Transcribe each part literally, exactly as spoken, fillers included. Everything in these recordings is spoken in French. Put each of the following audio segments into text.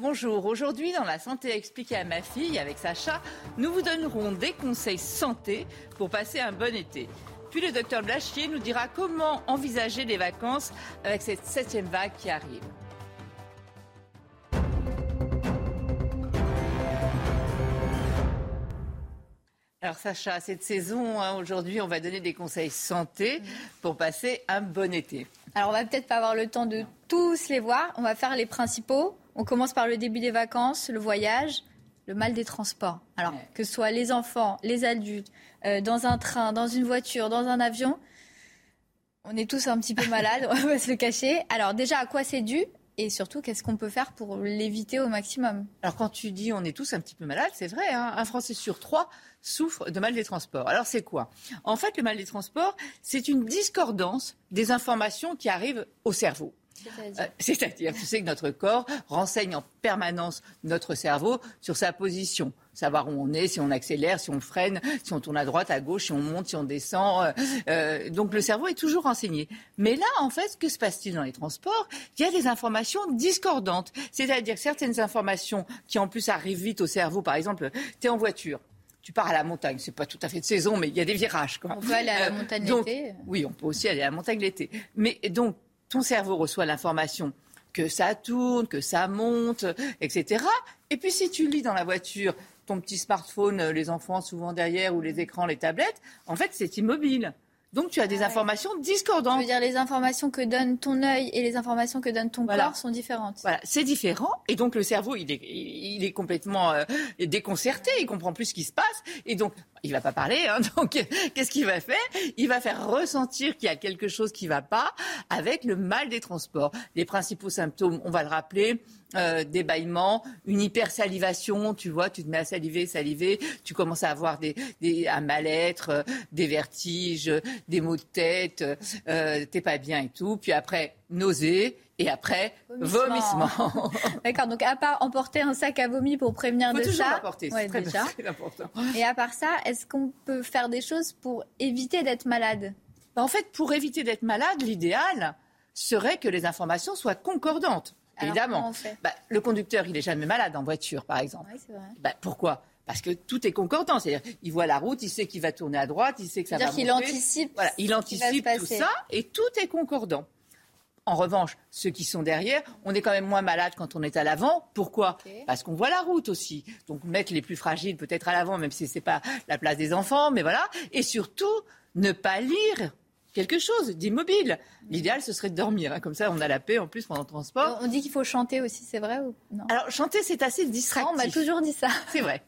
Bonjour, aujourd'hui dans la santé expliquée à ma fille avec Sacha, nous vous donnerons des conseils santé pour passer un bon été. Puis le docteur Blachier nous dira comment envisager les vacances avec cette septième vague qui arrive. Alors Sacha, cette saison, hein, aujourd'hui, on va donner des conseils santé pour passer un bon été. Alors on va peut-être pas avoir le temps de tous les voir, on va faire les principaux. On commence par le début des vacances, le voyage, le mal des transports. Alors ouais. que ce soit les enfants, les adultes, euh, dans un train, dans une voiture, dans un avion, on est tous un petit peu malades, on va se le cacher. Alors déjà, à quoi c'est dû ? Et surtout, qu'est-ce qu'on peut faire pour l'éviter au maximum ? Alors quand tu dis on est tous un petit peu malades, c'est vrai, hein, un Français sur trois souffre de mal des transports. Alors c'est quoi ? En fait, le mal des transports, c'est une discordance des informations qui arrivent au cerveau. C'est-à-dire, euh, c'est-à-dire tu sais que notre corps renseigne en permanence notre cerveau sur sa position. Savoir où on est, si on accélère, si on freine, si on tourne à droite, à gauche, si on monte, si on descend. Euh, donc le cerveau est toujours renseigné. Mais là, en fait, que se passe-t-il dans les transports ? Il y a des informations discordantes. C'est-à-dire certaines informations qui, en plus, arrivent vite au cerveau. Par exemple, tu es en voiture. Tu pars à la montagne, c'est pas tout à fait de saison, mais il y a des virages, quoi. On peut aller à la montagne euh, donc, l'été. Oui, on peut aussi aller à la montagne l'été. Mais donc, ton cerveau reçoit l'information que ça tourne, que ça monte, et cetera. Et puis si tu lis dans la voiture ton petit smartphone, les enfants souvent derrière, ou les écrans, les tablettes, en fait c'est immobile. Donc tu as des ah, informations ouais. discordantes. Je veux dire, les informations que donne ton œil et les informations que donne ton voilà. corps sont différentes. Voilà, c'est différent. Et donc le cerveau, il est, il est complètement euh, déconcerté. Il comprend plus ce qui se passe. Et donc, il va pas parler. Hein, donc, qu'est-ce qu'il va faire ? Il va faire ressentir qu'il y a quelque chose qui va pas avec le mal des transports. Les principaux symptômes, on va le rappeler. Euh, des bâillements, une hypersalivation, tu vois, tu te mets à saliver, saliver, tu commences à avoir des, des, un mal-être, euh, des vertiges, des maux de tête, euh, t'es pas bien et tout. Puis après, nausée et après, vomissement. vomissement. D'accord, donc à part emporter un sac à vomi pour prévenir de ça... Il faut toujours l'apporter, c'est ouais, très déjà. Bien, c'est important. Et à part ça, est-ce qu'on peut faire des choses pour éviter d'être malade ? Ben en fait, pour éviter d'être malade, l'idéal serait que les informations soient concordantes. Alors, évidemment. Bah, le conducteur, il n'est jamais malade en voiture, par exemple. Oui, c'est vrai. Bah, pourquoi ? Parce que tout est concordant. C'est-à-dire, il voit la route, il sait qu'il va tourner à droite, il sait que ça va monter. C'est-à-dire qu'il anticipe. Voilà, il anticipe tout ça et tout est concordant. En revanche, ceux qui sont derrière, on est quand même moins malade quand on est à l'avant. Pourquoi ? Okay. Parce qu'on voit la route aussi. Donc mettre les plus fragiles peut-être à l'avant, même si ce n'est pas la place des enfants, mais voilà. Et surtout, ne pas lire quelque chose d'immobile. L'idéal, ce serait de dormir. Hein. Comme ça, on a la paix en plus pendant le transport. On dit qu'il faut chanter aussi, c'est vrai ou non ? Alors, chanter, c'est assez distractif. Non, on m'a toujours dit ça. C'est vrai.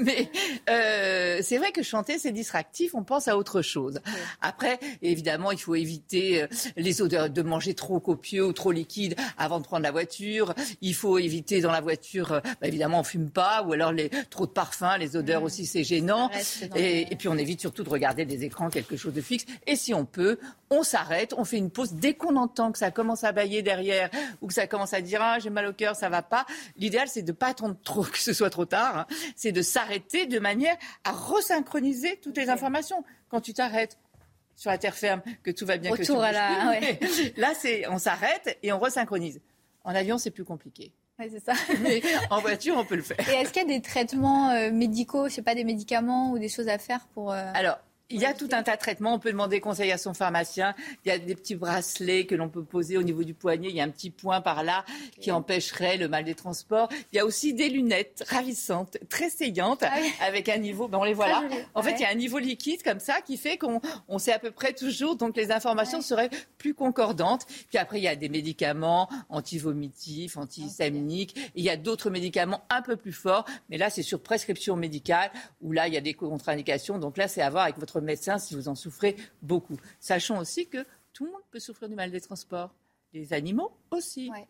Mais euh, c'est vrai que chanter, c'est distractif. On pense à autre chose. Ouais. Après, évidemment, il faut éviter les odeurs, de manger trop copieux ou trop liquide avant de prendre la voiture. Il faut éviter dans la voiture, bah, évidemment, on ne fume pas. Ou alors, les, trop de parfums, les odeurs mmh. aussi, c'est gênant. Ça reste dans et, les... et puis, on évite surtout de regarder des écrans, quelque chose de fixe. Et si on peut, on s'arrête, on fait une pause. Dès qu'on entend que ça commence à bâiller derrière ou que ça commence à dire « Ah, j'ai mal au cœur, ça va pas », l'idéal, c'est de ne pas attendre trop que ce soit trop tard. Hein. C'est de s'arrêter de manière à resynchroniser toutes les informations. Quand tu t'arrêtes sur la terre ferme, que tout va bien, Retour que tout va bien. Ouais. Là, c'est, on s'arrête et on resynchronise. En avion, c'est plus compliqué. Oui, c'est ça. Mais en voiture, on peut le faire. Et est-ce qu'il y a des traitements euh, médicaux, je sais pas, des médicaments ou des choses à faire pour… Euh... Alors, il y a tout un tas de traitements. On peut demander conseil à son pharmacien. Il y a des petits bracelets que l'on peut poser au niveau du poignet. Il y a un petit point par là okay. qui empêcherait le mal des transports. Il y a aussi des lunettes ravissantes, très saillantes, ah oui. avec un niveau... Ben on les voit là. En ouais. fait, il y a un niveau liquide comme ça qui fait qu'on on sait à peu près toujours. Donc, les informations ouais. seraient plus concordantes. Puis après, il y a des médicaments anti-vomitifs, anti-histaminiques. Okay. Il y a d'autres médicaments un peu plus forts. Mais là, c'est sur prescription médicale où là, il y a des contre-indications. Donc là, c'est à voir avec votre médecin si vous en souffrez beaucoup. Sachons aussi que tout le monde peut souffrir du mal des transports. des animaux aussi. Ouais.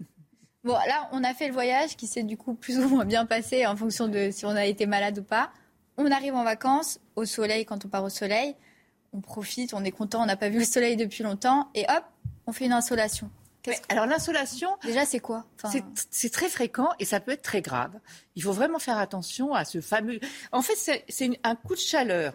Bon, là, on a fait le voyage qui s'est du coup plus ou moins bien passé en fonction de si on a été malade ou pas. On arrive en vacances, au soleil, quand on part au soleil, on profite, on est content, on n'a pas vu le soleil depuis longtemps et hop, on fait une insolation. Mais, alors l'insolation, déjà c'est quoi enfin... c'est, c'est très fréquent et ça peut être très grave. Il faut vraiment faire attention à ce fameux... En fait, c'est, c'est une, un coup de chaleur.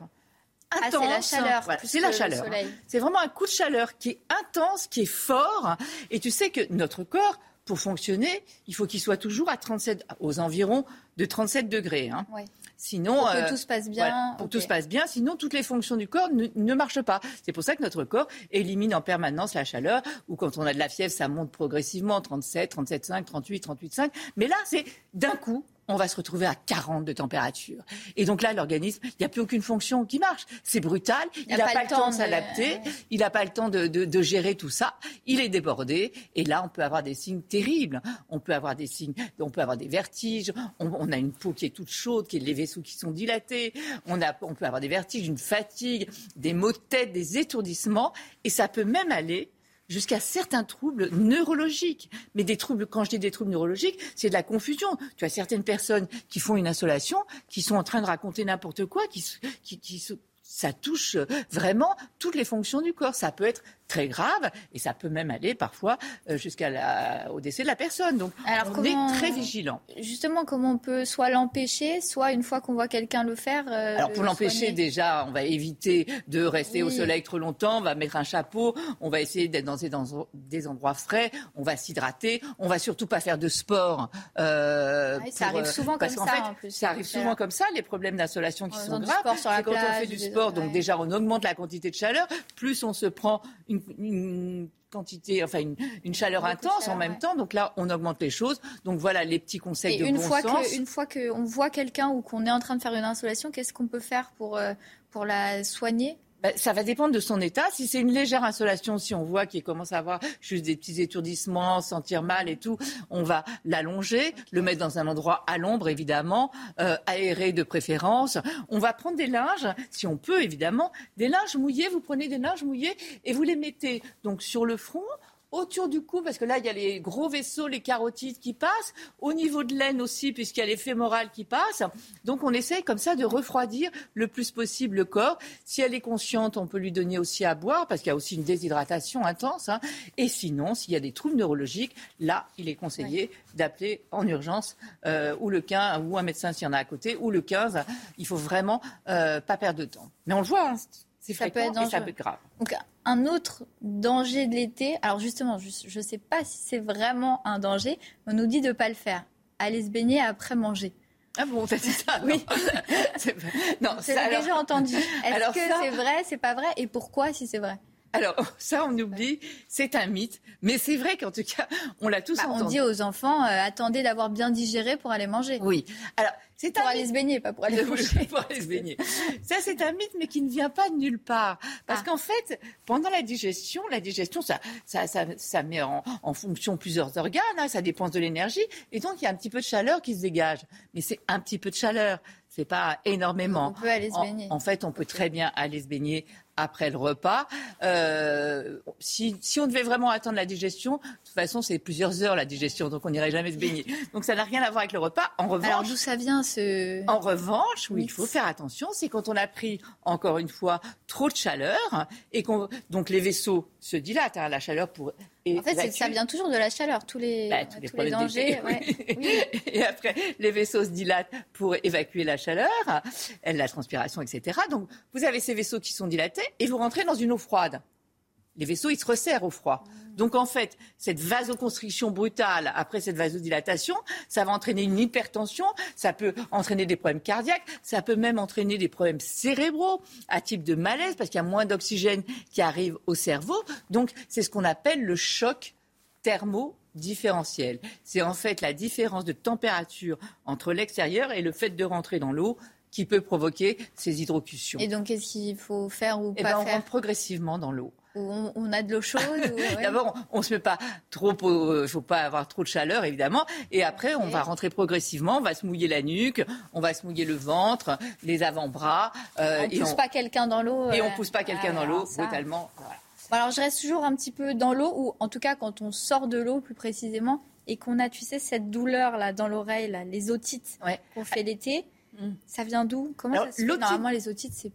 Intense. Ah, c'est la chaleur. Voilà, c'est la chaleur. Soleil. C'est vraiment un coup de chaleur qui est intense, qui est fort. Et tu sais que notre corps, pour fonctionner, il faut qu'il soit toujours à trente-sept, aux environs de trente-sept degrés. Hein. Oui. Sinon, pour que euh, tout se passe bien. Voilà, pour okay. tout se passe bien, sinon toutes les fonctions du corps ne, ne marchent pas. C'est pour ça que notre corps élimine en permanence la chaleur. Ou quand on a de la fièvre, ça monte progressivement, trente-sept, trente-sept virgule cinq, trente-huit, trente-huit virgule cinq. Mais là, c'est d'un coup, on va se retrouver à quarante de température. Et donc là, l'organisme, il n'y a plus aucune fonction qui marche. C'est brutal, il n'a pas, pas le temps de s'adapter, de... il n'a pas le temps de, de, de gérer tout ça. Il est débordé et là, on peut avoir des signes terribles. On peut avoir des signes, on peut avoir des vertiges, on, on a une peau qui est toute chaude, qui est les vaisseaux qui sont dilatés, on, a, on peut avoir des vertiges, une fatigue, des maux de tête, des étourdissements et ça peut même aller... jusqu'à certains troubles neurologiques. Mais des troubles, quand je dis des troubles neurologiques, c'est de la confusion. Tu as certaines personnes qui font une insolation, qui sont en train de raconter n'importe quoi, qui, qui, qui ça touche vraiment toutes les fonctions du corps. Ça peut être très grave et ça peut même aller parfois jusqu'à la, au décès de la personne. Donc alors, on comment, est très vigilant. Justement, comment on peut soit l'empêcher, soit une fois qu'on voit quelqu'un le faire euh, alors pour le l'empêcher, soigner. Déjà, on va éviter de rester oui. au soleil trop longtemps, on va mettre un chapeau, on va essayer d'être dans des, dans des endroits frais, on va s'hydrater, on va surtout pas faire de sport. Euh, oui, ça pour, arrive souvent parce comme qu'en ça fait, en plus. Ça arrive souvent faire. Comme ça, les problèmes d'insolation qui en sont graves. C'est plage, quand on fait du sport, donc ouais. déjà on augmente la quantité de chaleur, plus on se prend une une quantité, enfin une, une chaleur beaucoup intense chaleur, en même ouais. temps. Donc là, on augmente les choses. Donc voilà les petits conseils et de bon fois sens. Que, une fois qu'on voit quelqu'un ou qu'on est en train de faire une insolation, qu'est-ce qu'on peut faire pour, pour la soigner ? Ben, ça va dépendre de son état. Si c'est une légère insolation, si on voit qu'il commence à avoir juste des petits étourdissements, sentir mal et tout, on va l'allonger, okay. le mettre dans un endroit à l'ombre, évidemment, euh, aéré de préférence. On va prendre des linges, si on peut, évidemment, des linges mouillés. Vous prenez des linges mouillés et vous les mettez donc sur le front, autour du cou, parce que là, il y a les gros vaisseaux, les carotides qui passent, au niveau de l'aine aussi, puisqu'il y a les fémorales qui passent. Donc, on essaye comme ça de refroidir le plus possible le corps. Si elle est consciente, on peut lui donner aussi à boire, parce qu'il y a aussi une déshydratation intense. Hein. Et sinon, s'il y a des troubles neurologiques, là, il est conseillé oui. d'appeler en urgence euh, ou le quinze, ou un médecin s'il y en a à côté, ou le quinze. Il faut vraiment euh, pas perdre de temps. Mais on le voit, hein, c'est ça fréquent peut être dangereux. Et ça peut être grave. Okay. Un autre danger de l'été, alors justement, je ne sais pas si c'est vraiment un danger, on nous dit de ne pas le faire, aller se baigner après manger. Ah bon, c'est ça non. Oui. C'est pas... non, c'est ça, alors... déjà entendu. Est-ce alors que ça... c'est vrai, c'est pas vrai et pourquoi si c'est vrai ? Alors ça, on oublie, c'est un mythe, mais c'est vrai qu'en tout cas, on l'a tous bah, entendu. On dit aux enfants, euh, attendez d'avoir bien digéré pour aller manger. Oui, alors... c'est pour aller mythe. Se baigner, pas pour aller manger. Pour aller se baigner. Ça, c'est un mythe, mais qui ne vient pas de nulle part. Parce ah. qu'en fait, pendant la digestion, la digestion, ça, ça, ça, ça met en, en fonction plusieurs organes, hein, ça dépense de l'énergie, et donc il y a un petit peu de chaleur qui se dégage. Mais c'est un petit peu de chaleur, c'est pas énormément. On peut aller se baigner. En, en fait, on peut okay. très bien aller se baigner après le repas. Euh, si, si on devait vraiment attendre la digestion, de toute façon, c'est plusieurs heures la digestion, donc on n'irait jamais se baigner. Donc ça n'a rien à voir avec le repas. En revanche, alors d'où ça vient? Ce... En revanche, où il faut faire attention, c'est quand on a pris, encore une fois, trop de chaleur, et qu'on... donc les vaisseaux se dilatent, hein, la chaleur pour... Et en fait, c'est, ça vient toujours de la chaleur, tous les, bah, tous les, tous les dangers. D'été, ouais. oui. Et après, les vaisseaux se dilatent pour évacuer la chaleur, la transpiration, et cetera. Donc, vous avez ces vaisseaux qui sont dilatés, et vous rentrez dans une eau froide. Les vaisseaux, ils se resserrent au froid. Donc, en fait, cette vasoconstriction brutale, après cette vasodilatation, ça va entraîner une hypertension, ça peut entraîner des problèmes cardiaques, ça peut même entraîner des problèmes cérébraux à type de malaise, parce qu'il y a moins d'oxygène qui arrive au cerveau. Donc, c'est ce qu'on appelle le choc thermo-différentiel. C'est en fait la différence de température entre l'extérieur et le fait de rentrer dans l'eau qui peut provoquer ces hydrocutions. Et donc, qu'est-ce qu'il faut faire ou et pas ben, on faire ? On rentre progressivement dans l'eau. On a de l'eau chaude ou... D'abord, on ne se met pas trop... Il euh, ne faut pas avoir trop de chaleur, évidemment. Et après, okay. on va rentrer progressivement. On va se mouiller la nuque, on va se mouiller le ventre, les avant-bras. Euh, on ne pousse on... pas quelqu'un dans l'eau. Et euh... on ne pousse pas quelqu'un ah, dans l'eau, ça. Brutalement. Voilà. Alors, je reste toujours un petit peu dans l'eau, ou en tout cas, quand on sort de l'eau, plus précisément, et qu'on a, tu sais, cette douleur-là dans l'oreille, là, les otites ouais. qu'on fait l'été, mmh. ça vient d'où? Comment Alors, ça se fait? Normalement, les otites, c'est...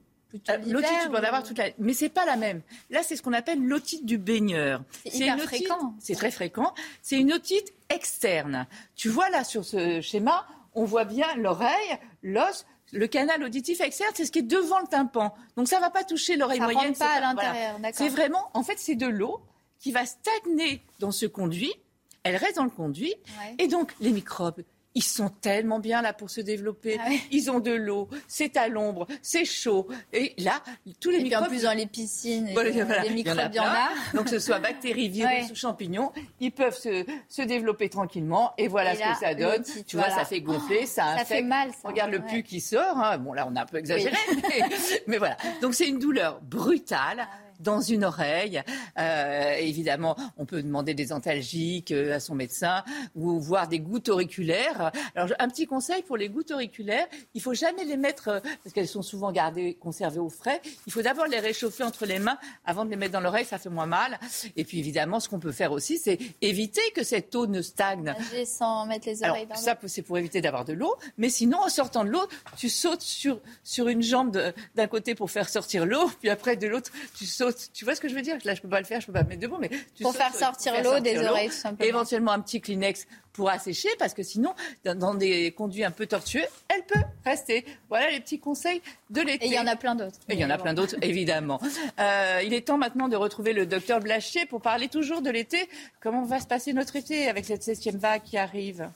L'otite, tu peux en avoir toute l'année. Mais ce n'est pas la même. Là, c'est ce qu'on appelle l'otite du baigneur. C'est, c'est hyper une otite, fréquent. C'est très fréquent. C'est une otite externe. Tu vois là, sur ce schéma, on voit bien l'oreille, l'os, le canal auditif externe, c'est ce qui est devant le tympan. Donc, ça ne va pas toucher l'oreille ça moyenne. Ça ne rentre pas c'est... à l'intérieur, voilà. D'accord. C'est vraiment... En fait, c'est de l'eau qui va stagner dans ce conduit. Elle reste dans le conduit. Ouais. Et donc, les microbes... Ils sont tellement bien là pour se développer. Ah ouais. Ils ont de l'eau, c'est à l'ombre, c'est chaud. Et là, tous les et microbes... Et en plus, dans les piscines, bon, les, voilà, les microbes, il y en a. Y en a. Donc, que ce soit bactéries, virus ouais. ou champignons, ils peuvent se, se développer tranquillement. Et voilà et ce là, que ça donne. Petit, tu voilà. vois, ça fait gonfler, oh, ça infecte. Ça fait mal, ça. Regarde ouais. le pus qui sort. Hein. Bon, là, on a un peu exagéré. Oui. Mais, mais voilà. Donc, c'est une douleur brutale. Ah ouais. Dans une oreille, euh, évidemment, on peut demander des antalgiques à son médecin ou voir des gouttes auriculaires. Alors, un petit conseil pour les gouttes auriculaires, il faut jamais les mettre parce qu'elles sont souvent gardées, conservées au frais. Il faut d'abord les réchauffer entre les mains avant de les mettre dans l'oreille, ça fait moins mal. Et puis, évidemment, ce qu'on peut faire aussi, c'est éviter que cette eau ne stagne. Sans mettre les oreilles Alors, dans ça, l'eau. Ça, c'est pour éviter d'avoir de l'eau. Mais sinon, en sortant de l'eau, tu sautes sur sur une jambe de, d'un côté pour faire sortir l'eau, puis après de l'autre, tu sautes. Tu vois ce que je veux dire? Là, je peux pas le faire, je peux pas me mettre debout, mais tu pour, sautes, faire sortir pour faire l'eau sortir des l'eau, oreilles, tout simplement. Éventuellement un petit Kleenex pour assécher, parce que sinon, dans, dans des conduits un peu tortueux, elle peut rester. Voilà les petits conseils de l'été. Et il y en a plein d'autres. Et il y en a plein d'autres, évidemment. Euh, il est temps maintenant de retrouver le docteur Blachier pour parler toujours de l'été. Comment va se passer notre été avec cette septième vague qui arrive?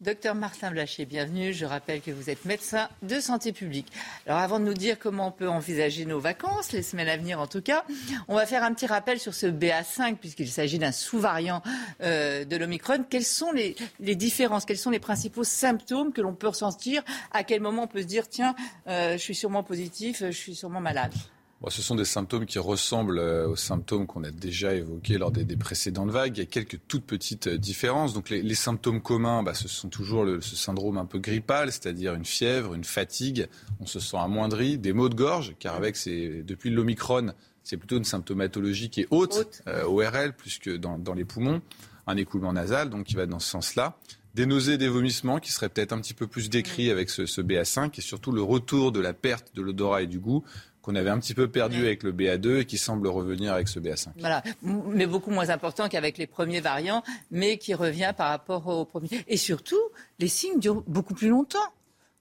Docteur Martin Blachier, bienvenue. Je rappelle que vous êtes médecin de santé publique. Alors avant de nous dire comment on peut envisager nos vacances, les semaines à venir en tout cas, on va faire un petit rappel sur ce B A cinq puisqu'il s'agit d'un sous-variant euh, de l'Omicron. Quelles sont les, les différences? Quels sont les principaux symptômes que l'on peut ressentir? À quel moment on peut se dire tiens, euh, je suis sûrement positif, je suis sûrement malade? Bon, ce sont des symptômes qui ressemblent aux symptômes qu'on a déjà évoqués lors des, des précédentes vagues. Il y a quelques toutes petites différences. Donc les, les symptômes communs, bah, ce sont toujours le, ce syndrome un peu grippal, c'est-à-dire une fièvre, une fatigue, on se sent amoindri, des maux de gorge, car avec ces, depuis l'Omicron, c'est plutôt une symptomatologie qui est haute, haute. Euh, O R L, plus que dans, dans les poumons, un écoulement nasal, donc qui va dans ce sens-là. Des nausées, des vomissements qui seraient peut-être un petit peu plus décrits avec ce, ce B A cinq et surtout le retour de la perte de l'odorat et du goût, qu'on avait un petit peu perdu avec le B A deux et qui semble revenir avec ce B A cinq. Voilà, mais beaucoup moins important qu'avec les premiers variants, mais qui revient par rapport aux premiers. Et surtout, les signes durent beaucoup plus longtemps.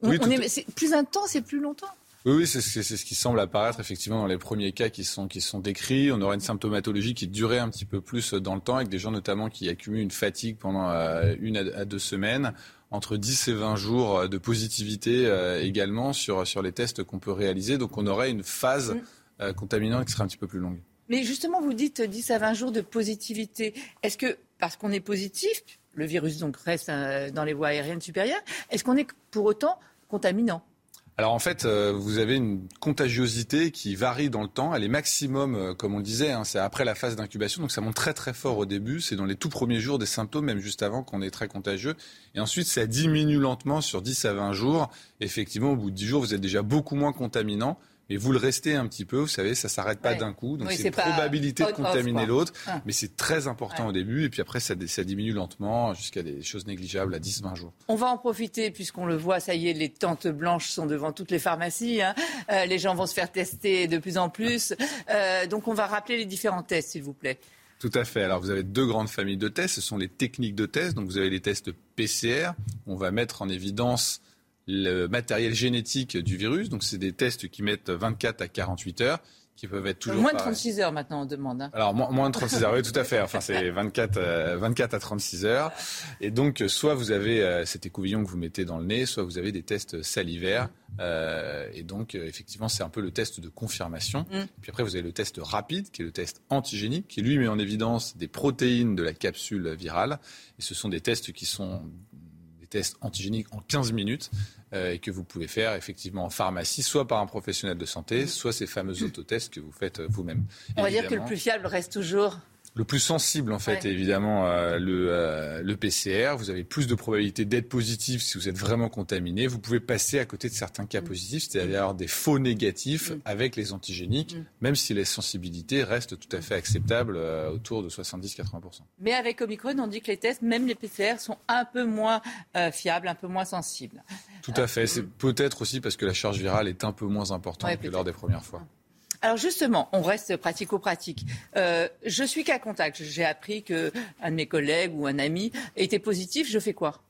On, oui, on est, c'est plus intense et plus longtemps. Oui, oui c'est, c'est, c'est ce qui semble apparaître effectivement dans les premiers cas qui sont, qui sont décrits. On aurait une symptomatologie qui durait un petit peu plus dans le temps, avec des gens notamment qui accumulent une fatigue pendant une à deux semaines. Entre dix et vingt jours de positivité euh, également sur, sur les tests qu'on peut réaliser. Donc on aurait une phase euh, contaminante qui serait un petit peu plus longue. Mais justement, vous dites dix à vingt jours de positivité. Est-ce que, parce qu'on est positif, le virus donc reste euh, dans les voies aériennes supérieures, est-ce qu'on est pour autant contaminant ? Alors en fait, euh, vous avez une contagiosité qui varie dans le temps. Elle est maximum, euh, comme on le disait, hein, c'est après la phase d'incubation. Donc ça monte très très fort au début. C'est dans les tout premiers jours des symptômes, même juste avant qu'on est très contagieux. Et ensuite, ça diminue lentement sur dix à vingt jours. Effectivement, au bout de dix jours, vous êtes déjà beaucoup moins contaminant. Mais vous le restez un petit peu, vous savez, ça ne s'arrête pas ouais. d'un coup. Donc oui, c'est, c'est une probabilité de contaminer off, l'autre. Ah. Mais c'est très important ouais. au début. Et puis après, ça, ça diminue lentement jusqu'à des choses négligeables à dix à vingt jours. On va en profiter puisqu'on le voit, ça y est, les tentes blanches sont devant toutes les pharmacies. Hein. Euh, les gens vont se faire tester de plus en plus. Euh, donc on va rappeler les différents tests, s'il vous plaît. Tout à fait. Alors vous avez deux grandes familles de tests. Ce sont les techniques de tests. Donc vous avez les tests P C R. On va mettre en évidence le matériel génétique du virus. Donc, c'est des tests qui mettent vingt-quatre à quarante-huit heures, qui peuvent être toujours... Moins de trente-six heures, maintenant, on demande. Hein. Alors, moins, moins de trente-six heures, oui, tout à fait. Enfin, c'est vingt-quatre, euh, vingt-quatre à trente-six heures. Et donc, soit vous avez euh, cet écouvillon que vous mettez dans le nez, soit vous avez des tests salivaires. Euh, et donc, euh, effectivement, c'est un peu le test de confirmation. Mm. Puis après, vous avez le test rapide, qui est le test antigénique, qui, lui, met en évidence des protéines de la capsule virale. Et ce sont des tests qui sont... test antigénique en quinze minutes euh, et que vous pouvez faire effectivement en pharmacie, soit par un professionnel de santé, soit ces fameux autotests que vous faites vous-même. On va évidemment dire que le plus fiable reste toujours le plus sensible, en fait, ouais. est évidemment euh, le, euh, le P C R. Vous avez plus de probabilité d'être positif si vous êtes vraiment contaminé. Vous pouvez passer à côté de certains cas mmh. positifs, c'est-à-dire des faux négatifs mmh. avec les antigéniques, mmh. même si les sensibilités restent tout à fait acceptables euh, autour de soixante-dix à quatre-vingts pour cent. Mais avec Omicron, on dit que les tests, même les P C R, sont un peu moins euh, fiables, un peu moins sensibles. Tout à euh, fait. C'est peut-être aussi parce que la charge virale est un peu moins importante ouais, que lors des premières fois. Alors justement, on reste pratico-pratique. Euh, je suis cas contact. J'ai appris qu'un de mes collègues ou un ami était positif. Je fais quoi ?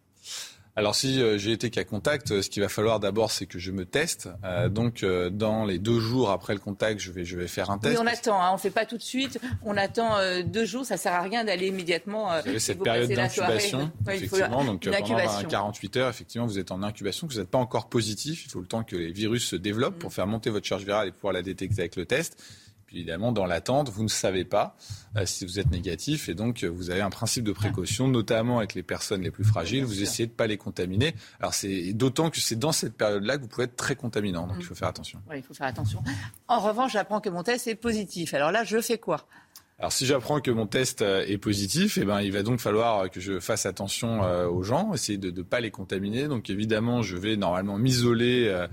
Alors si euh, j'ai été cas contact, ce qu'il va falloir d'abord, c'est que je me teste. Euh, donc euh, dans les deux jours après le contact, je vais, je vais faire un test. Oui, on attend, hein, on ne fait pas tout de suite. On attend euh, deux jours, ça ne sert à rien d'aller immédiatement. Euh, vous avez cette période d'incubation, soirée, effectivement. Il faut donc euh, pendant quarante-huit heures, effectivement, vous êtes en incubation, vous n'êtes pas encore positif. Il faut le temps que les virus se développent mmh. pour faire monter votre charge virale et pouvoir la détecter avec le test. Puis évidemment, dans l'attente, vous ne savez pas euh, si vous êtes négatif. Et donc, euh, vous avez un principe de précaution, notamment avec les personnes les plus fragiles. Vous essayez de ne pas les contaminer. Alors, c'est d'autant que c'est dans cette période-là que vous pouvez être très contaminant. Donc, il faut faire attention. Oui, il faut faire attention. En revanche, j'apprends que mon test est positif. Alors là, je fais quoi ? Alors si j'apprends que mon test est positif, eh ben, il va donc falloir que je fasse attention euh, aux gens, essayer de ne pas les contaminer. Donc évidemment, je vais normalement m'isoler. Euh,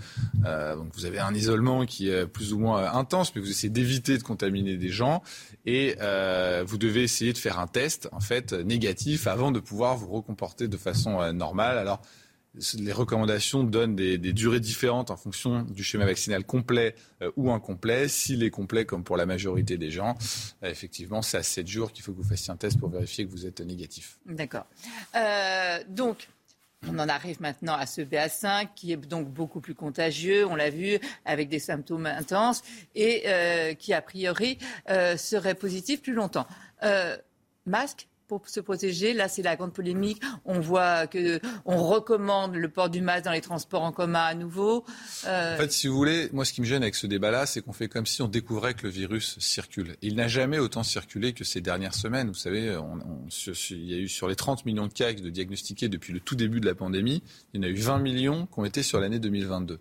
euh, donc vous avez un isolement qui est plus ou moins intense, mais vous essayez d'éviter de contaminer des gens. Et euh, vous devez essayer de faire un test en fait négatif avant de pouvoir vous recomporter de façon euh, normale. Alors les recommandations donnent des, des durées différentes en fonction du schéma vaccinal complet euh, ou incomplet. S'il est complet, comme pour la majorité des gens, euh, effectivement, c'est à sept jours qu'il faut que vous fassiez un test pour vérifier que vous êtes négatif. D'accord. Euh, donc, on en arrive maintenant à ce B A cinq qui est donc beaucoup plus contagieux, on l'a vu, avec des symptômes intenses et euh, qui, a priori, euh, serait positif plus longtemps. Euh, masque ? Pour se protéger, là c'est la grande polémique. On voit que on recommande le port du masque dans les transports en commun à nouveau. Euh... En fait, si vous voulez, moi ce qui me gêne avec ce débat-là, c'est qu'on fait comme si on découvrait que le virus circule. Il n'a jamais autant circulé que ces dernières semaines. Vous savez, on, on, sur, sur, il y a eu sur les trente millions de cas de diagnostiqués depuis le tout début de la pandémie, il y en a eu vingt millions qui ont été sur l'année deux mille vingt-deux.